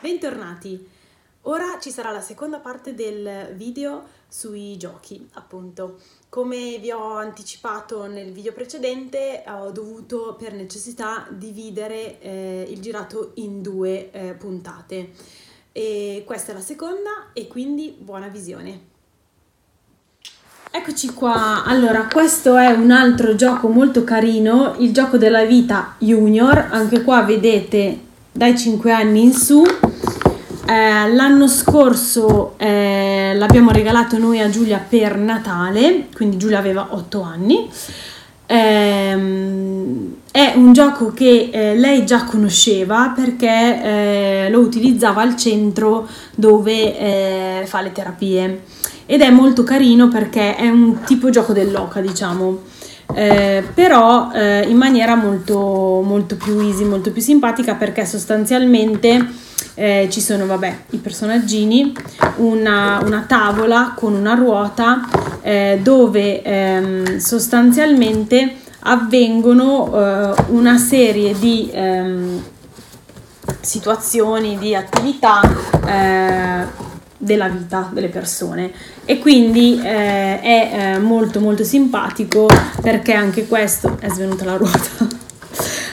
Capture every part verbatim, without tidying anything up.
Bentornati! Ora ci sarà la seconda parte del video sui giochi, appunto. Come vi ho anticipato nel video precedente, ho dovuto per necessità dividere eh, il girato in due eh, puntate. E questa è la seconda e quindi buona visione! Eccoci qua, allora questo è un altro gioco molto carino, il gioco della vita junior, anche qua vedete dai cinque anni in su. Eh, l'anno scorso eh, l'abbiamo regalato noi a Giulia per Natale, quindi Giulia aveva otto anni. Eh, è un gioco che eh, lei già conosceva perché eh, lo utilizzava al centro dove eh, fa le terapie ed è molto carino perché è un tipo gioco dell'oca, diciamo. Eh, però eh, in maniera molto, molto più easy, molto più simpatica, perché sostanzialmente eh, ci sono vabbè, i personaggini, una, una tavola con una ruota eh, dove ehm, sostanzialmente avvengono eh, una serie di ehm, situazioni, di attività eh, della vita delle persone, e quindi eh, è eh, molto molto simpatico, perché anche questo è svenuta la ruota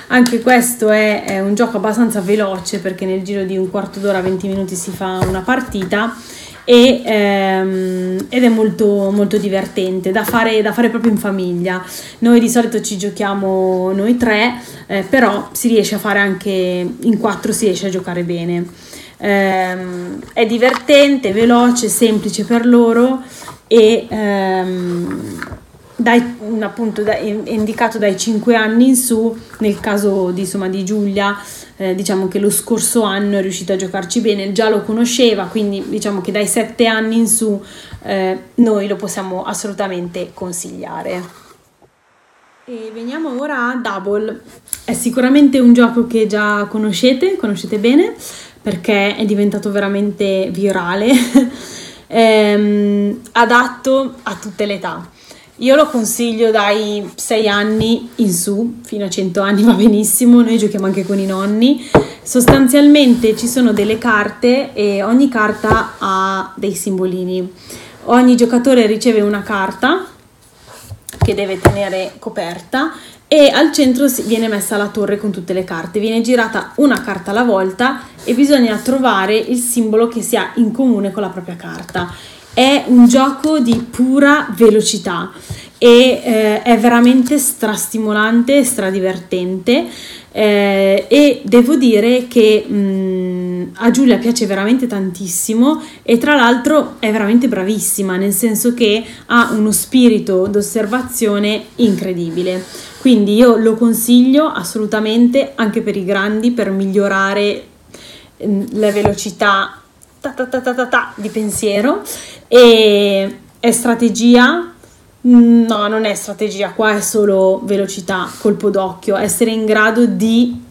anche questo è, è un gioco abbastanza veloce, perché nel giro di un quarto d'ora, venti minuti si fa una partita e, ehm, ed è molto molto divertente da fare, da fare proprio in famiglia. Noi di solito ci giochiamo noi tre, eh, però si riesce a fare anche in quattro, si riesce a giocare bene. Ehm, è divertente, veloce, semplice per loro e ehm, dai, appunto, da, è indicato dai cinque anni in su. Nel caso di, insomma, di Giulia, eh, diciamo che lo scorso anno è riuscita a giocarci bene, già lo conosceva, quindi diciamo che dai sette anni in su eh, noi lo possiamo assolutamente consigliare. E veniamo ora a Double. È sicuramente un gioco che già conoscete, conoscete bene, perché è diventato veramente virale, ehm, adatto a tutte le età. Io lo consiglio dai sei anni in su, fino a cento anni va benissimo, noi giochiamo anche con i nonni. Sostanzialmente ci sono delle carte e ogni carta ha dei simbolini. Ogni giocatore riceve una carta che deve tenere coperta e al centro viene messa la torre con tutte le carte, viene girata una carta alla volta e bisogna trovare il simbolo che si ha in comune con la propria carta. È un gioco di pura velocità e eh, è veramente strastimolante, stradivertente eh, e devo dire che mh, a Giulia piace veramente tantissimo, e tra l'altro è veramente bravissima, nel senso che ha uno spirito d'osservazione incredibile. Quindi io lo consiglio assolutamente anche per i grandi, per migliorare mh, la velocità ta ta ta ta ta ta di pensiero. E è strategia? No, non è strategia, qua è solo velocità, colpo d'occhio, essere in grado di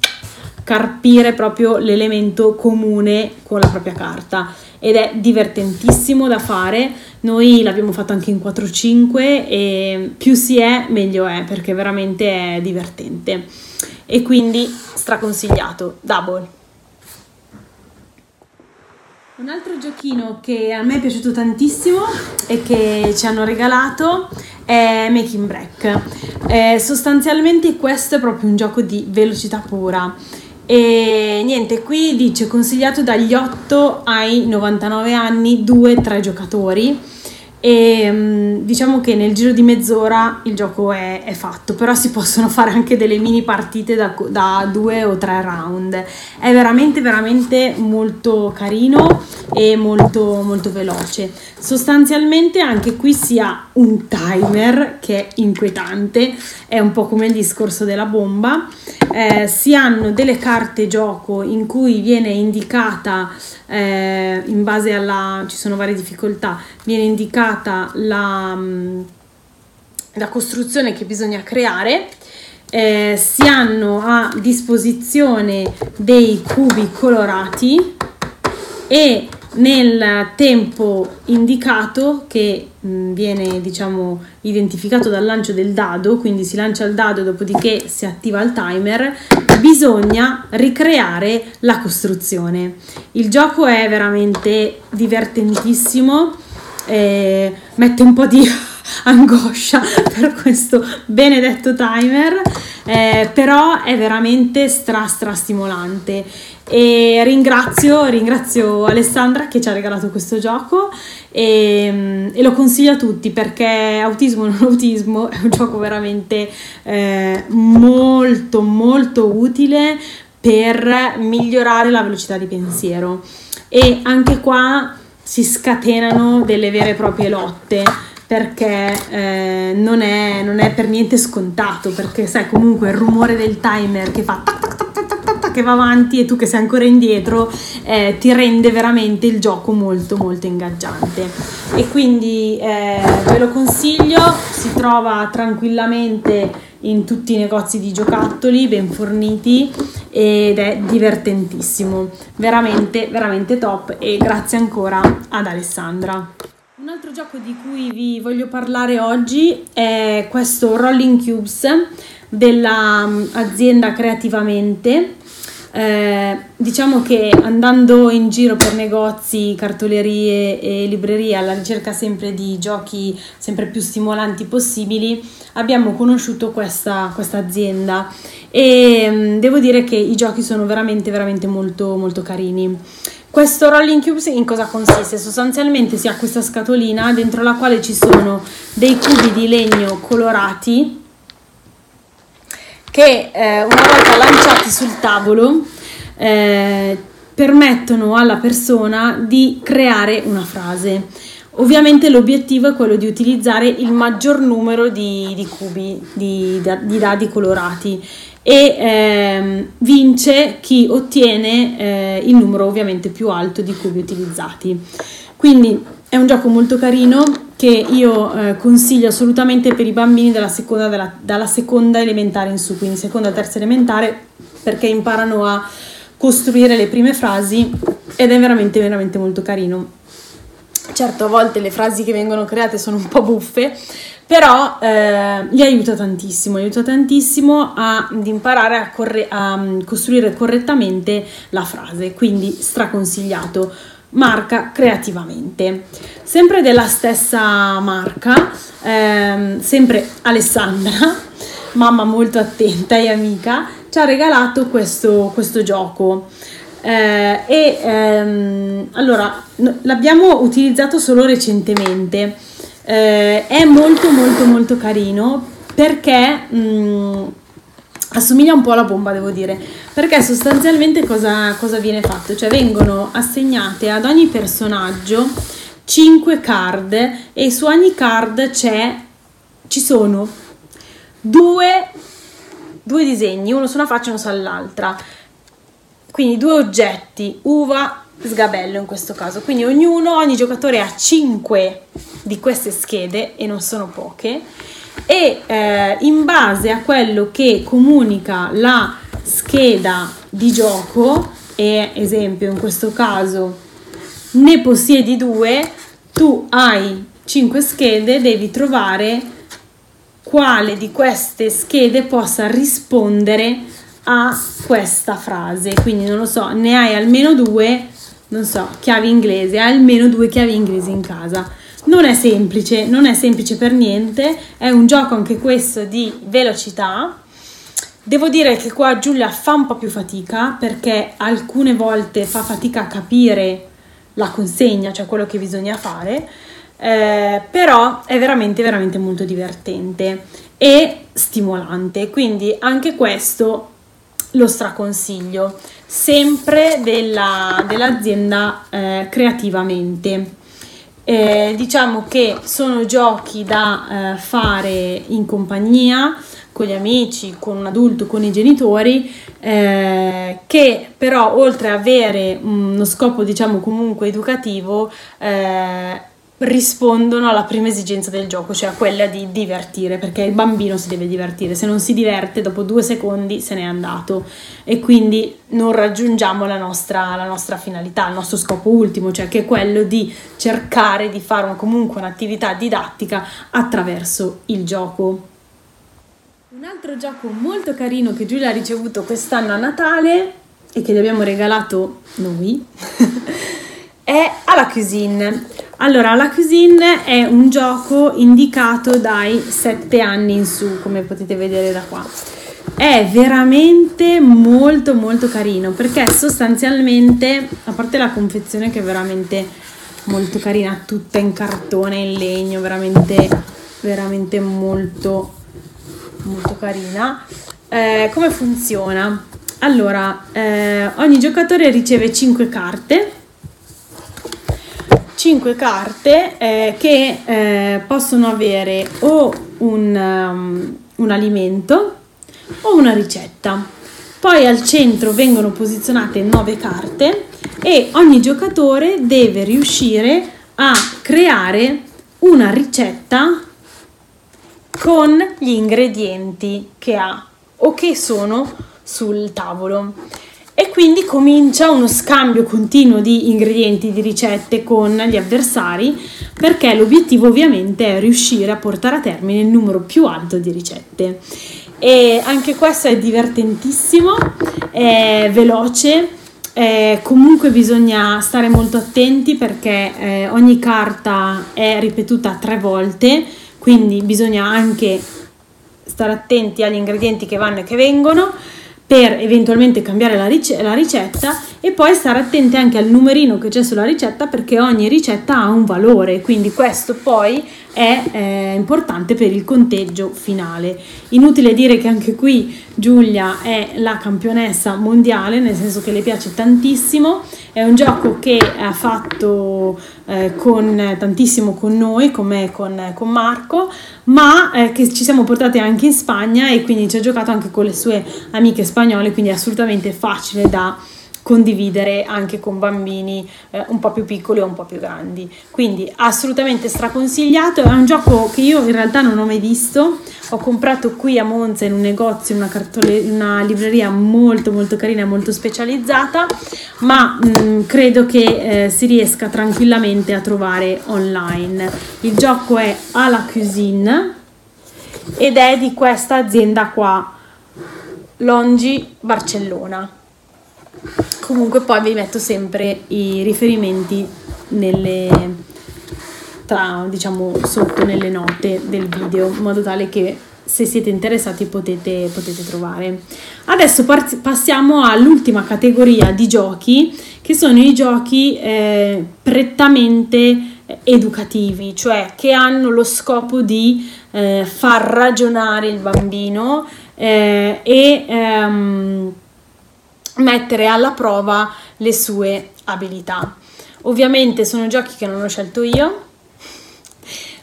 carpire proprio l'elemento comune con la propria carta, ed è divertentissimo da fare. Noi l'abbiamo fatto anche in quattro cinque e più si è meglio è, perché veramente è divertente e quindi straconsigliato Double. Un altro giochino che a me è piaciuto tantissimo e che ci hanno regalato è Making Break. Eh, sostanzialmente questo è proprio un gioco di velocità pura. E niente, qui dice consigliato dagli otto ai novantanove anni, due tre giocatori. E diciamo che nel giro di mezz'ora il gioco è, è fatto, però si possono fare anche delle mini partite da, da due o tre round. È veramente veramente molto carino e molto molto veloce. Sostanzialmente anche qui si ha un timer che è inquietante, è un po' come il discorso della bomba. Eh, si hanno delle carte gioco in cui viene indicata eh, in base alla, ci sono varie difficoltà, viene indicata La, la costruzione che bisogna creare. Eh, si hanno a disposizione dei cubi colorati e nel tempo indicato, che mh, viene diciamo identificato dal lancio del dado, quindi si lancia il dado, dopodiché si attiva il timer, bisogna ricreare la costruzione. Il gioco è veramente divertentissimo, eh, mette un po' di angoscia per questo benedetto timer, eh, però è veramente stra stra stimolante, e ringrazio, ringrazio Alessandra che ci ha regalato questo gioco, e, e lo consiglio a tutti, perché autismo o non autismo è un gioco veramente eh, molto molto utile per migliorare la velocità di pensiero, e anche qua si scatenano delle vere e proprie lotte, perché eh, non, è, non è per niente scontato, perché sai comunque il rumore del timer che fa tac tac tac tac tac, tac, tac che va avanti e tu che sei ancora indietro, eh, ti rende veramente il gioco molto molto ingaggiante, e quindi eh, ve lo consiglio. Si trova tranquillamente in tutti i negozi di giocattoli ben forniti ed è divertentissimo, veramente veramente top, e grazie ancora ad Alessandra. Un altro gioco di cui vi voglio parlare oggi è questo Rolling Cubes dell'azienda Creativamente. Eh, diciamo che andando in giro per negozi, cartolerie e librerie alla ricerca sempre di giochi sempre più stimolanti possibili, abbiamo conosciuto questa, questa azienda, e mh, devo dire che i giochi sono veramente veramente molto molto carini. Questo Rolling Cubes in cosa consiste? Sostanzialmente si ha questa scatolina dentro la quale ci sono dei cubi di legno colorati che eh, una volta lanciati sul tavolo eh, permettono alla persona di creare una frase. Ovviamente l'obiettivo è quello di utilizzare il maggior numero di, di cubi, di, di dadi colorati, e ehm, vince chi ottiene eh, il numero ovviamente più alto di cubi utilizzati. Quindi è un gioco molto carino che io eh, consiglio assolutamente per i bambini dalla seconda, della, dalla seconda elementare in su, quindi seconda, terza elementare, perché imparano a costruire le prime frasi, ed è veramente veramente molto carino. Certo, a volte le frasi che vengono create sono un po' buffe, però eh, gli aiuta tantissimo, gli aiuta tantissimo a, ad imparare a, corre- a costruire correttamente la frase, quindi straconsigliato. Marca Creativamente, sempre della stessa marca, ehm, sempre Alessandra, mamma molto attenta e amica, ci ha regalato questo, questo gioco. Eh, e ehm, allora no, l'abbiamo utilizzato solo recentemente, eh, è molto molto molto carino, perché mh, assomiglia un po' alla bomba, devo dire, perché sostanzialmente cosa, cosa viene fatto? Cioè vengono assegnate ad ogni personaggio cinque card, e su ogni card c'è ci sono due, due disegni, uno su una faccia e uno sull'altra. Quindi due oggetti, uva, sgabello in questo caso. Quindi ognuno, ogni giocatore ha cinque di queste schede, e non sono poche, e eh, in base a quello che comunica la scheda di gioco, e esempio in questo caso ne possiedi due, tu hai cinque schede, devi trovare quale di queste schede possa rispondere a questa frase. Quindi non lo so, ne hai almeno due, non so, chiavi inglese, hai almeno due chiavi inglesi in casa. Non è semplice, non è semplice per niente, è un gioco anche questo di velocità. Devo dire che qua Giulia fa un po' più fatica, perché alcune volte fa fatica a capire la consegna, cioè quello che bisogna fare, eh, però è veramente veramente molto divertente e stimolante, quindi anche questo lo straconsiglio, sempre della, dell'azienda eh, Creativamente. Eh, diciamo che sono giochi da eh, fare in compagnia, con gli amici, con un adulto, con i genitori, eh, che però oltre ad avere uno scopo diciamo comunque educativo, eh, rispondono alla prima esigenza del gioco, cioè quella di divertire, perché il bambino si deve divertire, se non si diverte dopo due secondi se n'è andato e quindi non raggiungiamo la nostra, la nostra finalità, il nostro scopo ultimo, cioè che è quello di cercare di fare una, comunque un'attività didattica attraverso il gioco. Un altro gioco molto carino che Giulia ha ricevuto quest'anno a Natale e che gli abbiamo regalato noi è à la cuisine. Allora, à la cuisine è un gioco indicato dai sette anni in su, come potete vedere da qua. È veramente molto molto carino, perché sostanzialmente, a parte la confezione che è veramente molto carina, tutta in cartone, in legno, veramente veramente molto molto carina. Eh, come funziona? Allora, eh, ogni giocatore riceve cinque carte. cinque carte eh, che eh, possono avere o un, um, un alimento o una ricetta. Poi al centro vengono posizionate nove carte e ogni giocatore deve riuscire a creare una ricetta con gli ingredienti che ha o che sono sul tavolo. E quindi comincia uno scambio continuo di ingredienti, di ricette con gli avversari, perché l'obiettivo ovviamente è riuscire a portare a termine il numero più alto di ricette. E anche questo è divertentissimo, è veloce, è comunque bisogna stare molto attenti perché eh, ogni carta è ripetuta tre volte, quindi bisogna anche stare attenti agli ingredienti che vanno e che vengono, per eventualmente cambiare la, ric- la ricetta, e poi stare attenti anche al numerino che c'è sulla ricetta, perché ogni ricetta ha un valore, quindi questo poi è eh, importante per il conteggio finale. Inutile dire che anche qui Giulia è la campionessa mondiale, nel senso che le piace tantissimo, è un gioco che ha fatto eh, con, tantissimo con noi, con me e con, con Marco, ma eh, che ci siamo portate anche in Spagna e quindi ci ha giocato anche con le sue amiche spagnole, quindi è assolutamente facile da condividere anche con bambini eh, un po' più piccoli o un po' più grandi, quindi assolutamente straconsigliato. È un gioco che io in realtà non ho mai visto, ho comprato qui a Monza in un negozio, in una, cartole- una libreria molto molto carina e molto specializzata, ma mh, credo che eh, si riesca tranquillamente a trovare online. Il gioco è à la cuisine ed è di questa azienda qua, Loddji Barcellona. Comunque poi vi metto sempre i riferimenti nelle, tra, diciamo sotto nelle note del video, in modo tale che se siete interessati potete, potete trovare. Adesso par- passiamo all'ultima categoria di giochi, che sono i giochi eh, prettamente educativi, cioè che hanno lo scopo di eh, far ragionare il bambino eh, e... Ehm, mettere alla prova le sue abilità. Ovviamente sono giochi che non ho scelto io,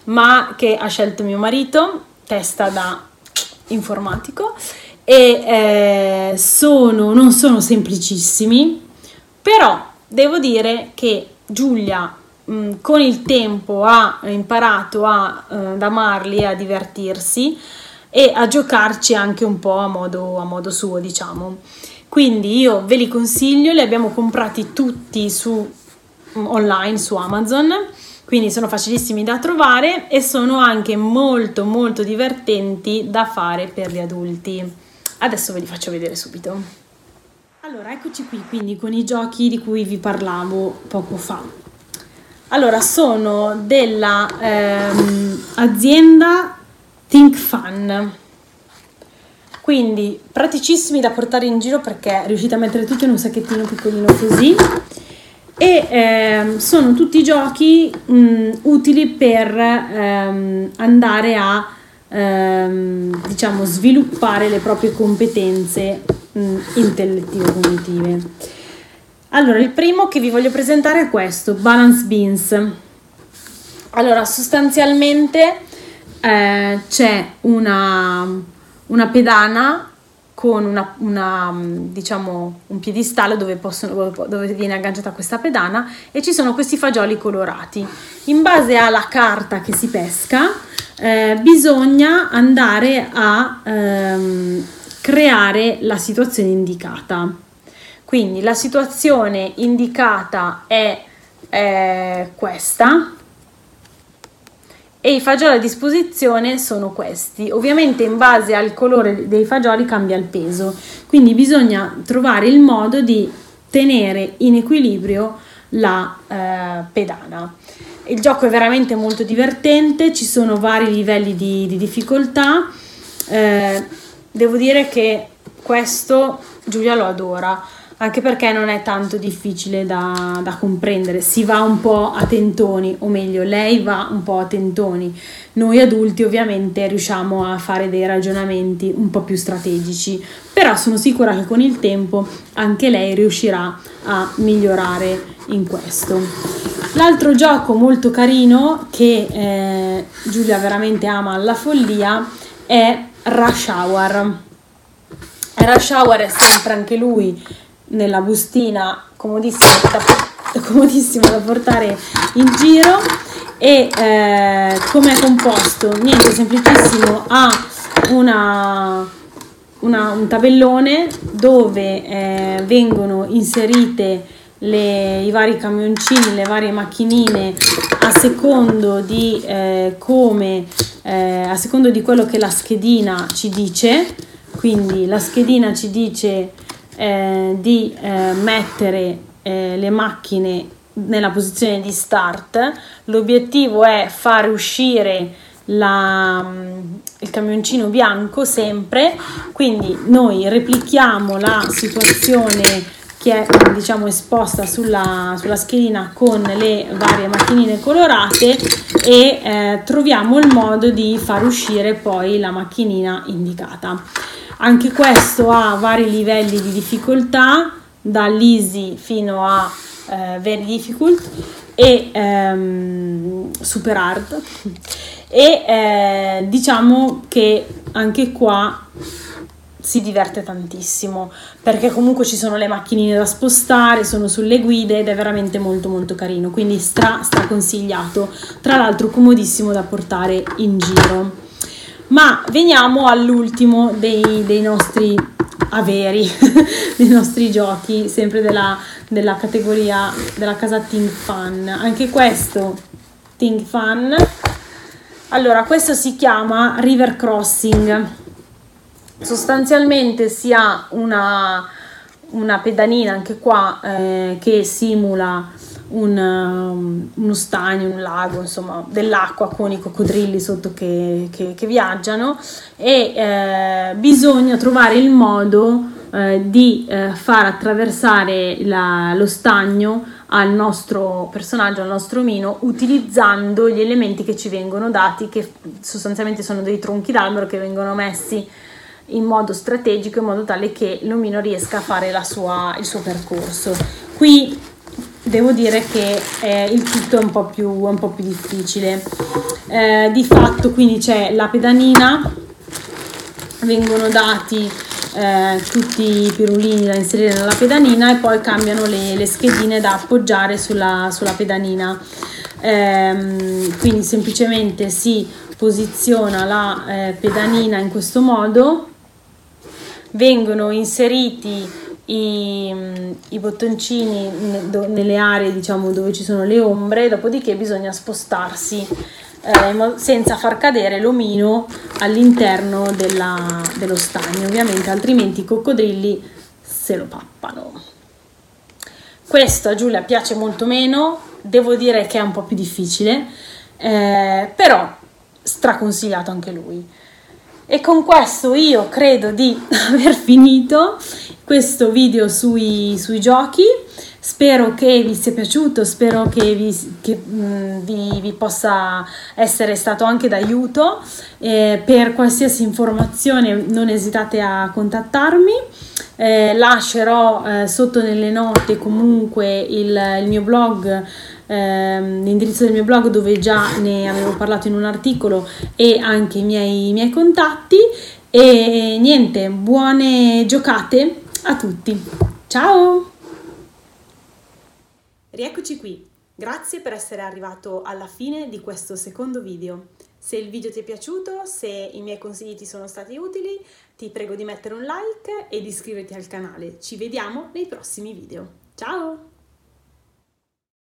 ma che ha scelto mio marito, testa da informatico, e eh, sono, non sono semplicissimi, però devo dire che Giulia mh, con il tempo ha imparato a, eh, ad amarli e a divertirsi e a giocarci anche un po' a modo, a modo suo, diciamo. Quindi io ve li consiglio, li abbiamo comprati tutti su online, su Amazon, quindi sono facilissimi da trovare e sono anche molto molto divertenti da fare per gli adulti. Adesso ve li faccio vedere subito. Allora, eccoci qui quindi con i giochi di cui vi parlavo poco fa. Allora, sono della ehm, azienda ThinkFun. Quindi praticissimi da portare in giro perché riuscite a mettere tutto in un sacchettino piccolino così, e ehm, sono tutti giochi mh, utili per ehm, andare a ehm, diciamo sviluppare le proprie competenze mh, intellettive cognitive. Allora, il primo che vi voglio presentare è questo, Balance Beans. Allora, sostanzialmente eh, c'è una... una pedana con una, una, diciamo, un piedistallo dove, possono, dove viene agganciata questa pedana, e ci sono questi fagioli colorati. In base alla carta che si pesca, eh, bisogna andare a ehm, creare la situazione indicata. Quindi la situazione indicata è eh, questa, e i fagioli a disposizione sono questi. Ovviamente in base al colore dei fagioli cambia il peso, quindi bisogna trovare il modo di tenere in equilibrio la eh, pedana. Il gioco è veramente molto divertente, ci sono vari livelli di, di difficoltà. Eh, devo dire che questo Giulia lo adora, anche perché non è tanto difficile da, da comprendere, si va un po' a tentoni, o meglio lei va un po' a tentoni. Noi adulti ovviamente riusciamo a fare dei ragionamenti un po' più strategici, però sono sicura che con il tempo anche lei riuscirà a migliorare in questo. L'altro gioco molto carino che eh, Giulia veramente ama alla follia è Rush Hour. Rush Hour è sempre anche lui nella bustina, comodissimo da, comodissimo da portare in giro, e eh, come è composto? Niente, semplicissimo, ha una, una, un tabellone dove eh, vengono inserite le, i vari camioncini, le varie macchinine a secondo di eh, come eh, a secondo di quello che la schedina ci dice. Quindi la schedina ci dice Eh, di eh, mettere eh, le macchine nella posizione di start, l'obiettivo è far uscire la, il camioncino bianco sempre, quindi noi replichiamo la situazione che è, diciamo, esposta sulla, sulla schedina con le varie macchinine colorate, e eh, troviamo il modo di far uscire poi la macchinina indicata. Anche questo ha vari livelli di difficoltà, dall'easy fino a eh, very difficult e ehm, super hard, e eh, diciamo che anche qua si diverte tantissimo, perché comunque ci sono le macchinine da spostare, sono sulle guide, ed è veramente molto molto carino, quindi stra stra consigliato, tra l'altro comodissimo da portare in giro. Ma veniamo all'ultimo dei, dei nostri averi, dei nostri giochi, sempre della, della categoria della casa ThinkFun. Anche questo ThinkFun. Allora, questo si chiama River Crossing. Sostanzialmente si ha una, una pedanina anche qua eh, che simula Un, uno stagno, un lago, insomma dell'acqua, con i coccodrilli sotto che, che, che viaggiano, e eh, bisogna trovare il modo eh, di eh, far attraversare la, lo stagno al nostro personaggio, al nostro omino, utilizzando gli elementi che ci vengono dati, che sostanzialmente sono dei tronchi d'albero che vengono messi in modo strategico, in modo tale che l'omino riesca a fare la sua, il suo percorso. Qui devo dire che eh, il tutto è un po' più, un po' più difficile. Eh, di fatto quindi c'è la pedanina, vengono dati eh, tutti i pirulini da inserire nella pedanina, e poi cambiano le, le schedine da appoggiare sulla, sulla pedanina. Eh, quindi semplicemente si posiziona la eh, pedanina in questo modo, vengono inseriti I, i bottoncini nelle aree, diciamo, dove ci sono le ombre, dopodiché bisogna spostarsi eh, senza far cadere l'omino all'interno della, dello stagno, ovviamente, altrimenti i coccodrilli se lo pappano. Questo a Giulia piace molto meno, devo dire che è un po' più difficile, eh, però straconsigliato anche lui. E con questo io credo di aver finito questo video sui, sui giochi. Spero che vi sia piaciuto, spero che vi, che, mh, vi, vi possa essere stato anche d'aiuto. Eh, per qualsiasi informazione non esitate a contattarmi. Eh, lascerò eh, sotto nelle note comunque il, il mio blog, l'indirizzo del mio blog, dove già ne avevo parlato in un articolo, e anche i miei, i miei contatti. E niente, buone giocate a tutti. Ciao! Rieccoci qui. Grazie per essere arrivato alla fine di questo secondo video. Se il video ti è piaciuto, se i miei consigli ti sono stati utili, ti prego di mettere un like e di iscriverti al canale. Ci vediamo nei prossimi video. Ciao!